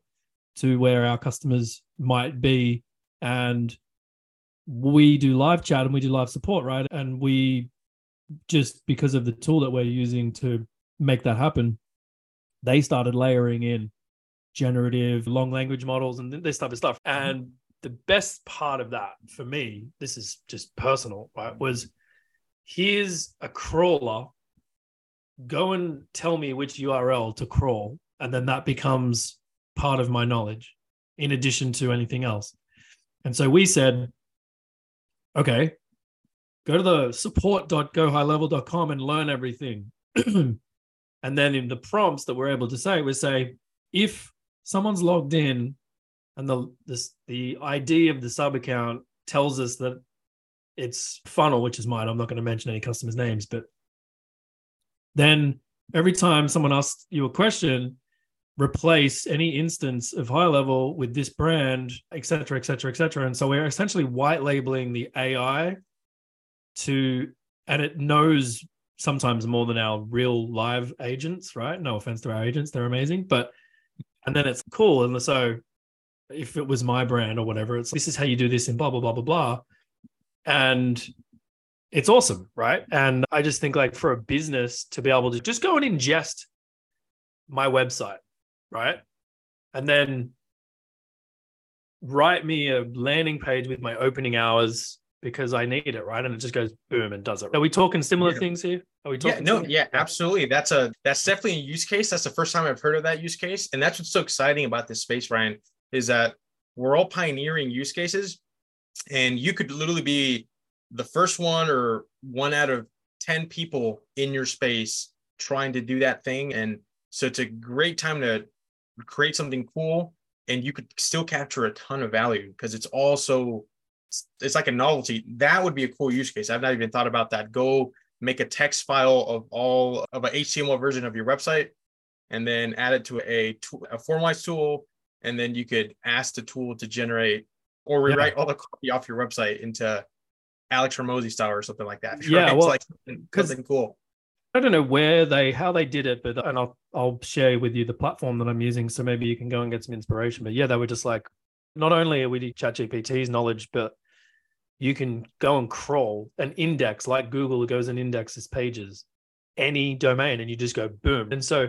to where our customers might be. And we do live chat and we do live support, right? And we just, because of the tool that we're using to make that happen, they started layering in generative long language models and this type of stuff. And the best part of that for me, this is just personal, right, was here's a crawler. Go and tell me which URL to crawl. And then that becomes part of my knowledge in addition to anything else. And so we said, okay, go to the support.gohighlevel.com and learn everything. And then in the prompts that we're able to say, we say, if someone's logged in and the ID of the sub account tells us that it's funnel, which is mine, I'm not going to mention any customers' names, but then every time someone asks you a question, replace any instance of high level with this brand, et cetera, et cetera, et cetera. And so we're essentially white labeling the AI and it knows sometimes more than our real live agents, right? No offense to our agents, they're amazing, and then it's cool. And so if it was my brand or whatever, this is how you do this in blah, blah, blah, blah, blah. And it's awesome, right? And I just think like for a business to be able to just go and ingest my website, right? And then write me a landing page with my opening hours because I need it, right? And it just goes boom and does it. Are we talking similar things here? Are we talking? Yeah, absolutely. That's definitely a use case. That's the first time I've heard of that use case. And that's what's so exciting about this space, Ryan, is that we're all pioneering use cases, and you could literally be the first one or one out of 10 people in your space trying to do that thing. And so it's a great time to create something cool, and you could still capture a ton of value because it's like a novelty. That would be a cool use case. I've not even thought about that. Go make a text file of all of an HTML version of your website and then add it to a Formwise tool. And then you could ask the tool to generate or rewrite all the copy off your website into Alex Ramosi style or something like that. Yeah, right? Well, it's like something cool. I don't know how they did it, but and I'll share with you the platform that I'm using, so maybe you can go and get some inspiration. But yeah, they were just like, not only are we ChatGPT's knowledge, but you can go and crawl an index like Google goes and indexes pages, any domain, and you just go boom. And so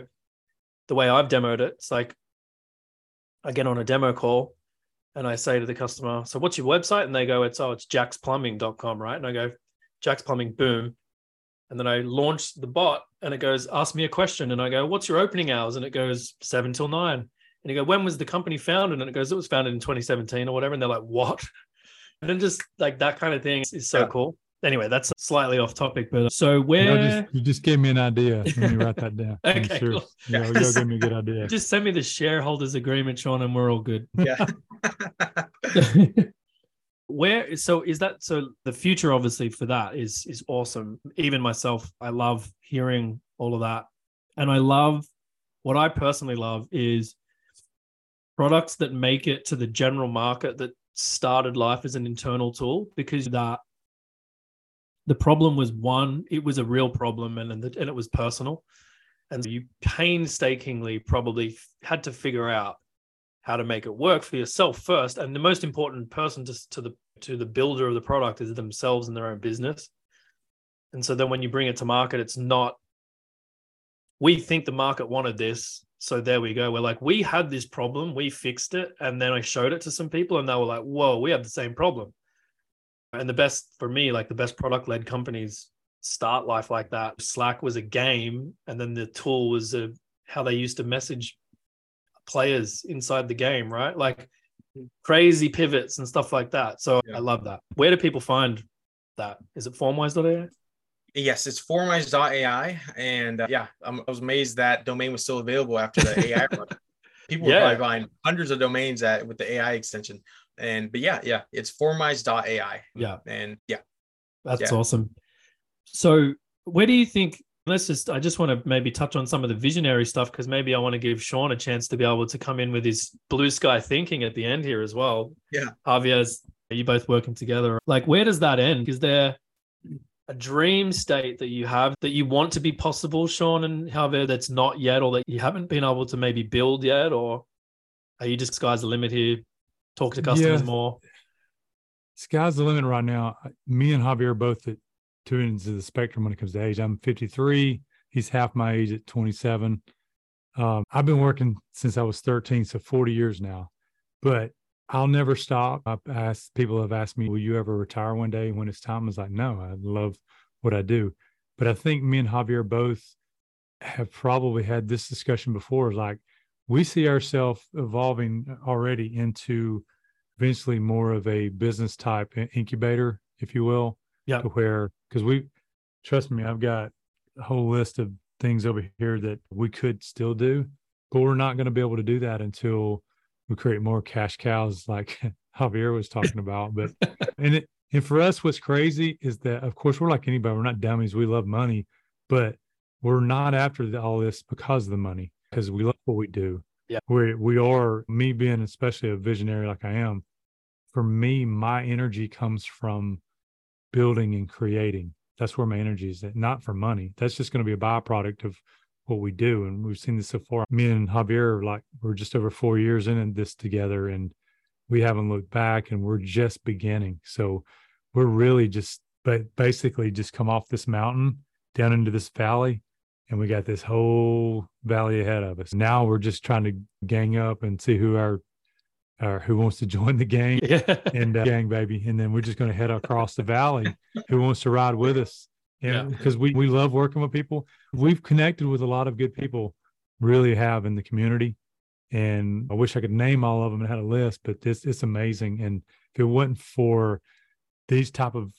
the way I've demoed it, it's like I get on a demo call. And I say to the customer, so what's your website? And they go, it's jacksplumbing.com, right? And I go, Jack's Plumbing, boom. And then I launch the bot and it goes, ask me a question. And I go, what's your opening hours? And it goes 7 till 9. And you go, when was the company founded? And it goes, it was founded in 2017 or whatever. And they're like, what? And then just like that kind of thing is so cool. Anyway, that's slightly off topic, but so you just gave me an idea. Let me write that down. Okay, sure. Cool. You'll give me a good idea. Just send me the shareholders agreement, Sean, and we're all good. Yeah. So the future obviously for that is awesome. Even myself, I love hearing all of that. And what I personally love is products that make it to the general market that started life as an internal tool, because the problem was it was a real problem and it was personal. And you painstakingly probably had to figure out how to make it work for yourself first. And the most important person to the builder of the product is themselves and their own business. And so then when you bring it to market, we think the market wanted this. So there we go. We're like, we had this problem, we fixed it. And then I showed it to some people and they were like, whoa, we have the same problem. And the best for me, like the best product-led companies start life like that. Slack was a game. And then the tool was how they used to message players inside the game, right? Like crazy pivots and stuff like that. So yeah. I love that. Where do people find that? Is it Formwise.ai? Yes, it's Formwise.ai. And I was amazed that domain was still available after the AI run. People would probably find hundreds of domains with the AI extension. But it's Formwise.ai. Yeah. And that's awesome. So where do you think, I just want to maybe touch on some of the visionary stuff, because maybe I want to give Sean a chance to be able to come in with his blue sky thinking at the end here as well. Yeah. Javier's, you both working together. Like, where does that end? Is there a dream state that you have that you want to be possible, Sean and Javier, that's not yet, or that you haven't been able to maybe build yet? Or are you just sky's the limit here? Talk to customers more. Sky's the limit right now. Me and Javier are both at two ends of the spectrum when it comes to age. I'm 53. He's half my age at 27. I've been working since I was 13, so 40 years now. But I'll never stop. People have asked me, will you ever retire one day? When it's time, I was like, no, I love what I do. But I think me and Javier both have probably had this discussion before. Like, we see ourselves evolving already into eventually more of a business type incubator, if you will, to where, because trust me, I've got a whole list of things over here that we could still do, but we're not going to be able to do that until we create more cash cows like Javier was talking about. But and for us, what's crazy is that, of course, we're like anybody. We're not dummies. We love money, but we're not after all this because of the money, because we love what we do. Yeah, we are, me being especially a visionary like I am, for me, my energy comes from building and creating. That's where my energy is at, not for money. That's just going to be a byproduct of what we do. And we've seen this so far. Me and Javier, we're just over 4 years in this together, and we haven't looked back, and we're just beginning. So we're really basically come off this mountain down into this valley, and we got this whole valley ahead of us. Now we're just trying to gang up and see who wants to join the gang and gang baby. And then we're just going to head across the valley. Who wants to ride with us? Because we love working with people. We've connected with a lot of good people, really have, in the community. And I wish I could name all of them and had a list, but it's amazing. And if it wasn't for these type of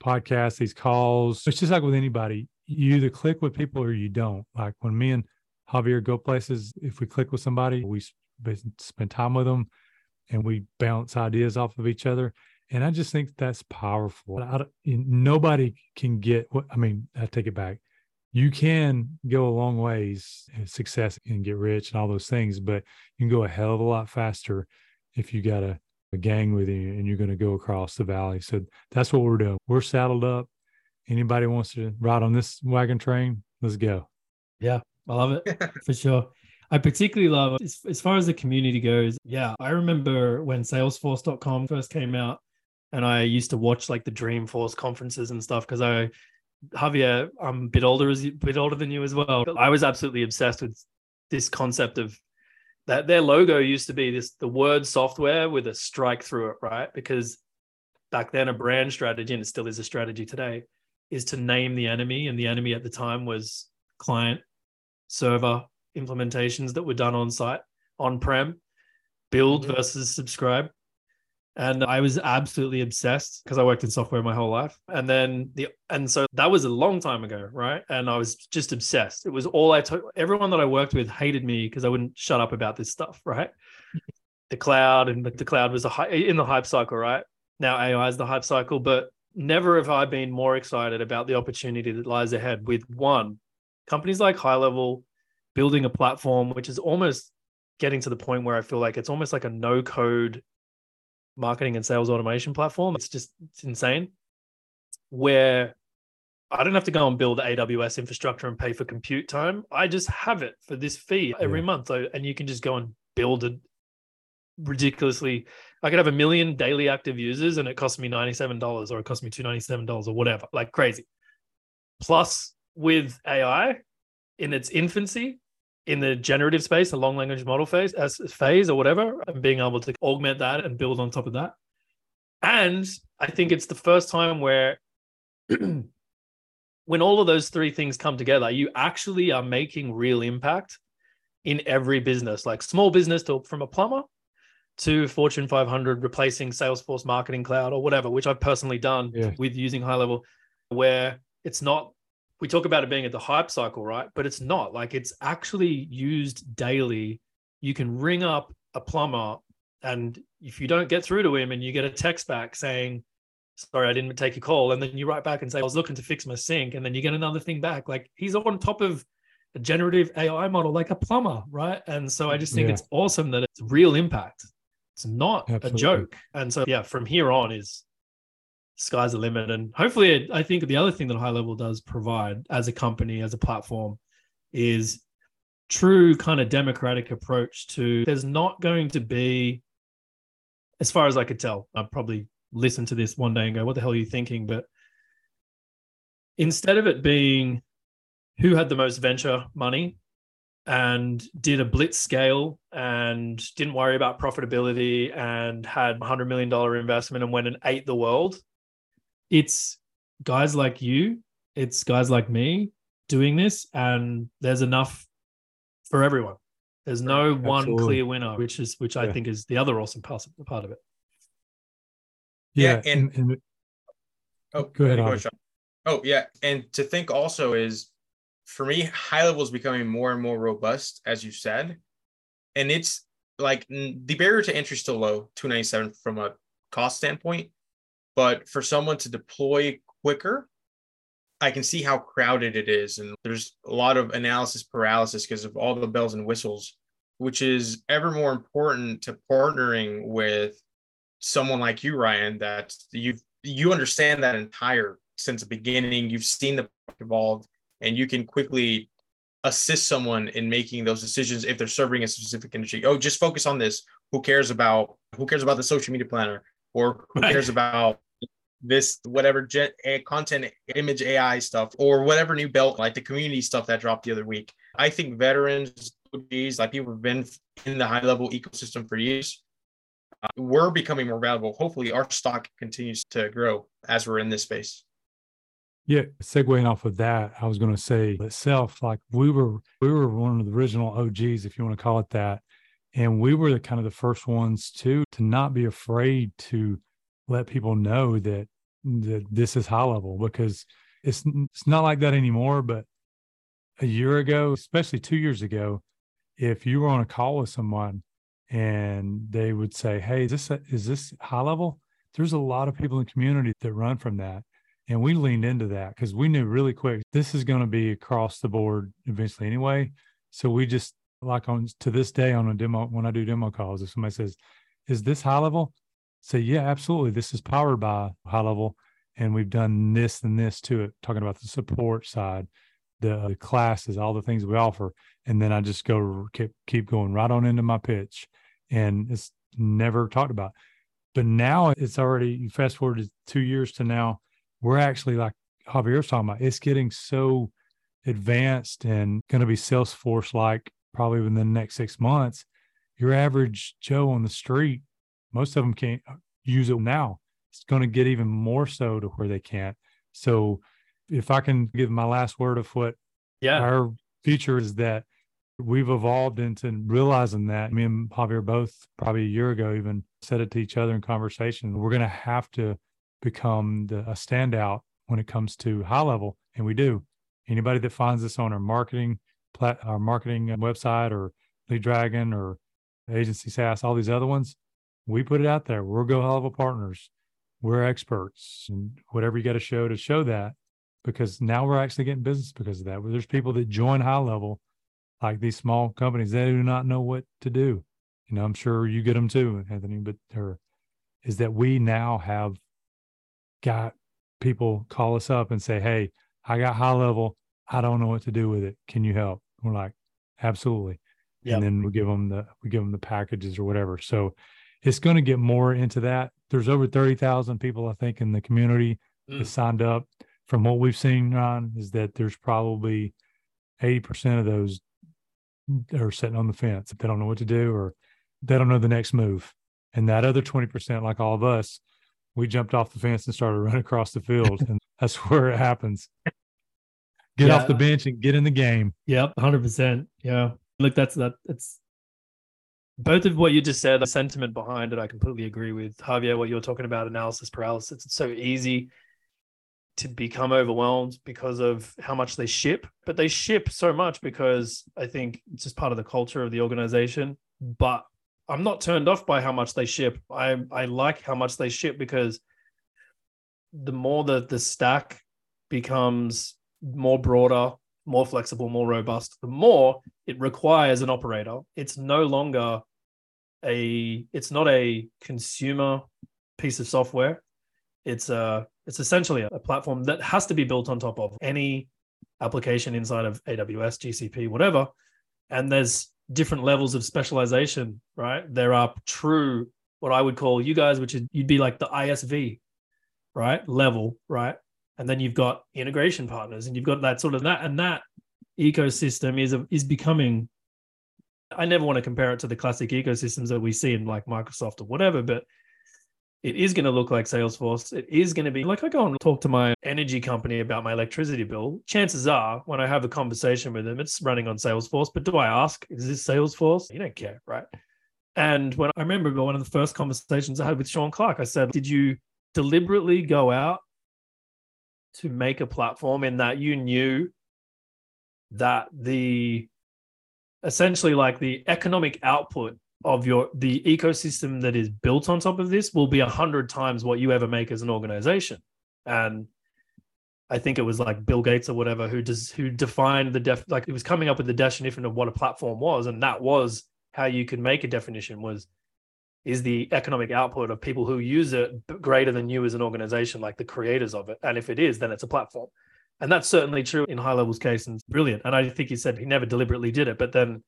podcasts, these calls, it's just like with anybody, you either click with people or you don't. Like when me and Javier go places, if we click with somebody, we spend time with them and we bounce ideas off of each other. And I just think that's powerful. Nobody can get, I take it back. You can go a long ways in success and get rich and all those things, but you can go a hell of a lot faster if you got a gang with you and you're going to go across the valley. So that's what we're doing. We're saddled up. Anybody wants to ride on this wagon train? Let's go. Yeah, I love it for sure. I particularly love, as far as the community goes, I remember when Salesforce.com first came out, and I used to watch like the Dreamforce conferences and stuff, because Javier, I'm a bit older than you as well. I was absolutely obsessed with this concept of that. Their logo used to be the word software with a strike through it, right? Because back then a brand strategy, and it still is a strategy today, is to name the enemy. And the enemy at the time was client server implementations that were done on site, on-prem, build versus subscribe. And I was absolutely obsessed because I worked in software my whole life. And then so that was a long time ago, right? And I was just obsessed. It was all everyone that I worked with hated me because I wouldn't shut up about this stuff, right? The cloud, and the cloud was in the hype cycle, right? Now AI is the hype cycle, but never have I been more excited about the opportunity that lies ahead with companies like HighLevel, building a platform, which is almost getting to the point where I feel like it's almost like a no-code marketing and sales automation platform. It's insane, where I don't have to go and build AWS infrastructure and pay for compute time. I just have it for this fee every month. And you can just go and build it ridiculously. I could have 1 million daily active users and it cost me $97, or it cost me $297, or whatever, like crazy. Plus with AI in its infancy, in the generative space, the long language model phase or whatever, and being able to augment that and build on top of that. And I think it's the first time where when all of those three things come together, you actually are making real impact in every business, like small business to, from a plumber to Fortune 500, replacing Salesforce Marketing Cloud or whatever, which I've personally done with using HighLevel, where it's not, we talk about it being at the hype cycle, right? But it's not, like it's actually used daily. You can ring up a plumber, and if you don't get through to him and you get a text back saying, sorry, I didn't take a call. And then you write back and say, I was looking to fix my sink. And then you get another thing back. Like he's on top of a generative AI model, like a plumber, right? And so I just think it's awesome that it's real impact. It's not a joke. And so, yeah, from here on is sky's the limit. And hopefully I think the other thing that HighLevel does provide as a company, as a platform, is true kind of democratic approach to, there's not going to be, as far as I could tell, I'll probably listen to this one day and go, what the hell are you thinking? But instead of it being who had the most venture money and did a blitz scale and didn't worry about profitability and had $100 million investment and went and ate the world, it's guys like you, it's guys like me doing this, and there's enough for everyone. There's no one clear winner, which I think is the other awesome part of it. Yeah. And go ahead. And to think also is, for me, HighLevel is becoming more and more robust, as you said. And it's like the barrier to entry is still low, $297 from a cost standpoint. But for someone to deploy quicker, I can see how crowded it is. And there's a lot of analysis paralysis because of all the bells and whistles, which is ever more important to partnering with someone like you, Ryan, that you understand that entire since the beginning, you've seen the evolve, and you can quickly assist someone in making those decisions if they're serving a specific industry. Oh, just focus on this. Who cares about the social media planner, or who cares about this, whatever content, image, AI stuff, or whatever new belt, like the community stuff that dropped the other week. I think veterans, like people who've been in the HighLevel ecosystem for years, we're becoming more valuable. Hopefully our stock continues to grow as we're in this space. Yeah, segueing off of that, I was going to say itself, like we were one of the original OGs, if you want to call it that. And we were the kind of the first ones to not be afraid to let people know that this is HighLevel, because it's not like that anymore. But a year ago, especially 2 years ago, if you were on a call with someone and they would say, hey, is this HighLevel? There's a lot of people in the community that run from that. And we leaned into that because we knew really quick, this is going to be across the board eventually anyway. So we just like to this day on a demo, when I do demo calls, if somebody says, is this HighLevel? Say, yeah, absolutely. This is powered by HighLevel. And we've done this and this to it, talking about the support side, the classes, all the things we offer. And then I just go keep going right on into my pitch. And it's never talked about. But now it's already, you fast forward to 2 years to now, we're actually, like Javier's talking about, it's getting so advanced and going to be Salesforce-like probably within the next 6 months. Your average Joe on the street, most of them can't use it now. It's going to get even more so to where they can't. So if I can give my last word of what our future is, that we've evolved into realizing that. Me and Javier both probably a year ago even said it to each other in conversation. We're going to have to become a standout when it comes to HighLevel, and we do. Anybody that finds this on our marketing website or Lead Dragon or Agency SaaS, all these other ones, we put it out there. We're GoHighLevel partners. We're experts, and whatever you got to show that, because now we're actually getting business because of that. There's people that join HighLevel, like these small companies, they do not know what to do. You know, I'm sure you get them too, Anthony. But is that we now have got people call us up and say, hey, I got HighLevel. I don't know what to do with it. Can you help? We're like, absolutely. Yep. And then we give them the packages or whatever. So it's going to get more into that. There's over 30,000 people, I think, in the community that signed up. From what we've seen, Ron, is that there's probably 80% of those are sitting on the fence. They don't know what to do, or they don't know the next move. And that other 20%, like all of us, we jumped off the fence and started running across the field. And that's where it happens. Get off the bench and get in the game. Yep, 100%. Yeah. Look, that's both of what you just said, the sentiment behind it, I completely agree with. Javier, what you're talking about, analysis paralysis, it's so easy to become overwhelmed because of how much they ship, but they ship so much because I think it's just part of the culture of the organization. But I'm not turned off by how much they ship. I like how much they ship, because the more that the stack becomes more broader, more flexible, more robust, the more it requires an operator. It's no longer it's not a consumer piece of software. It's essentially a platform that has to be built on top of any application inside of AWS, GCP, whatever. And there's different levels of specialization, right? There are true, what I would call you guys, which is you'd be like the ISV, right? Level, right? And then you've got integration partners, and you've got that sort of that. And that ecosystem is becoming, I never want to compare it to the classic ecosystems that we see in like Microsoft or whatever, but it is going to look like Salesforce. It is going to be like, I go and talk to my energy company about my electricity bill. Chances are when I have a conversation with them, it's running on Salesforce. But do I ask, is this Salesforce? You don't care, right? And when I remember one of the first conversations I had with Sean Clark, I said, did you deliberately go out to make a platform in that you knew that the essentially like the economic output of the ecosystem that is built on top of this will be 100 times what you ever make as an organization? And I think it was like Bill Gates or whatever who defined like it was coming up with the definition of what a platform was, and that was how you could make a definition is the economic output of people who use it greater than you as an organization, like the creators of it. And if it is, then it's a platform. And that's certainly true in high-level's case, and it's brilliant. And I think he said he never deliberately did it, but then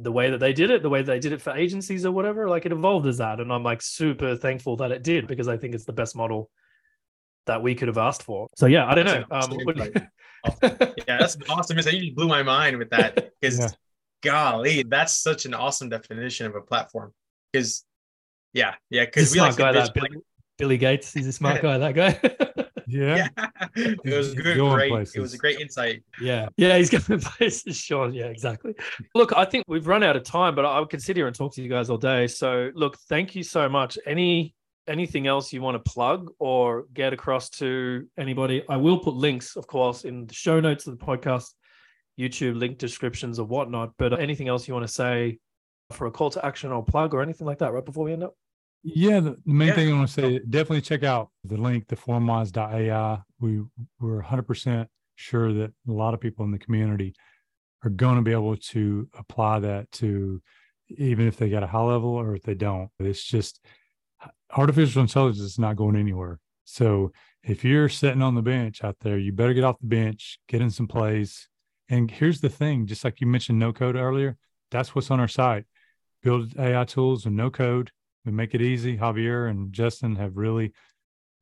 the way they did it for agencies or whatever, like it evolved as that. And I'm like super thankful that it did, because I think it's the best model that we could have asked for. So yeah, I don't know. Yeah, that's awesome. You blew my mind with that, because golly, that's such an awesome definition of a platform. Because because we like that Billy Gates, he's a smart guy, that guy. It was good. Great. It was a great insight. He's going places, Sean. Yeah, exactly. Look, I think we've run out of time, but I could sit here and talk to you guys all day. So, look, thank you so much. Anything else you want to plug or get across to anybody? I will put links, of course, in the show notes of the podcast, YouTube link descriptions or whatnot. But anything else you want to say for a call to action or plug or anything like that right before we end up? Yeah, the main thing I want to say, definitely check out the link, the Formwise.ai. We're 100% sure that a lot of people in the community are going to be able to apply that to, even if they got a high level or if they don't. It's just artificial intelligence is not going anywhere. So if you're sitting on the bench out there, you better get off the bench, get in some plays. And here's the thing, just like you mentioned no code earlier, that's what's on our site. Build AI tools and no code. We make it easy. Javier and Justin have really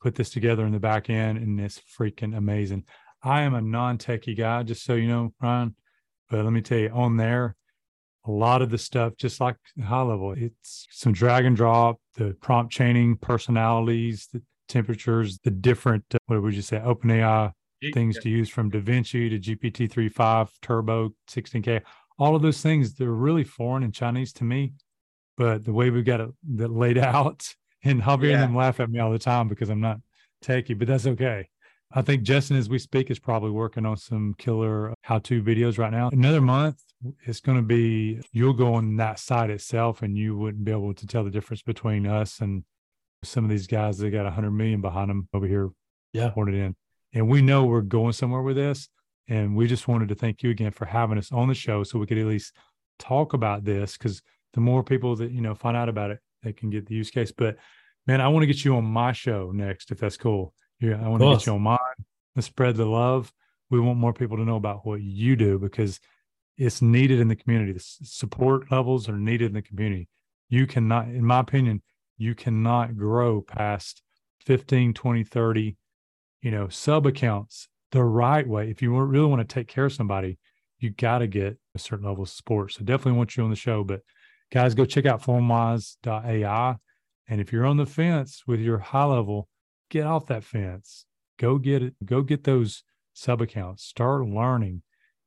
put this together in the back end, and it's freaking amazing. I am a non-techie guy, just so you know, Ryan, but let me tell you, on there, a lot of the stuff, just like high level, it's some drag and drop, the prompt chaining, personalities, the temperatures, the different, what would you say, OpenAI things to use, from DaVinci to GPT-3, 5, Turbo, 16K, all of those things, they're really foreign and Chinese to me. But the way we've got it laid out, and Javier and them laugh at me all the time because I'm not techie, but that's okay. I think Justin, as we speak, is probably working on some killer how-to videos right now. Another month, it's going to be, you'll go on that site itself and you wouldn't be able to tell the difference between us and some of these guys that got 100 million behind them over here. Yeah. Pouring it in. And we know we're going somewhere with this. And we just wanted to thank you again for having us on the show so we could at least talk about this, because the more people that, you know, find out about it, they can get the use case. But man, I want to get you on my show next, if that's cool. Yeah, I want to get you on mine. Let's spread the love. We want more people to know about what you do, because it's needed in the community. The support levels are needed in the community. You cannot, in my opinion, you cannot grow past 15, 20, 30, sub accounts the right way. If you really want to take care of somebody, you got to get a certain level of support. So definitely want you on the show. But guys, go check out Formwise.ai. And if you're on the fence with your high level, get off that fence. Go get it. Go get those sub accounts. Start learning.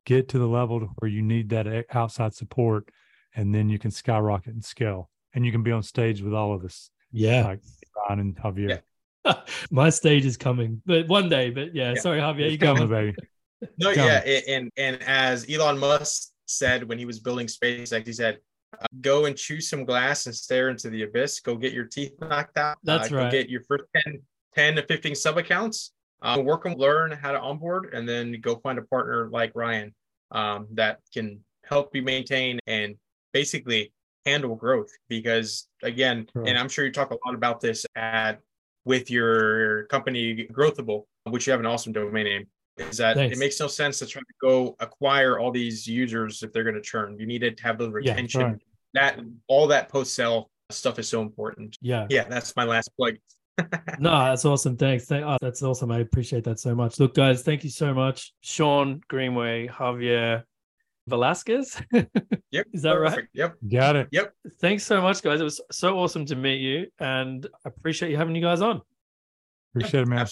Get to the level where you need that outside support, and then you can skyrocket and scale. And you can be on stage with all of us. Yeah. Like Ryan and Javier. Yeah. My stage is coming, but one day. But yeah. Sorry, Javier, you coming, baby? No, yeah. And as Elon Musk said when he was building SpaceX, he said, "Go and chew some glass and stare into the abyss. Go get your teeth knocked out. That's right. Go get your first 10 to 15 sub accounts. Work and learn how to onboard, and then go find a partner like Ryan that can help you maintain and basically handle growth. because again, sure. And I'm sure you talk a lot about this with your company Growthable, which you have an awesome domain name, is that Thanks. It makes no sense to try to go acquire all these users if they're going to churn. You need to have the retention. Right. That all that post-sale stuff is so important. Yeah, that's my last plug. No, that's awesome. Thanks. That's awesome. I appreciate that so much. Look, guys, thank you so much. Shaun Greenway, Javier Velasquez. Yep. Is that perfect. Right? Yep. Got it. Yep. Thanks so much, guys. It was so awesome to meet you, and I appreciate you having you guys on. Appreciate it, man.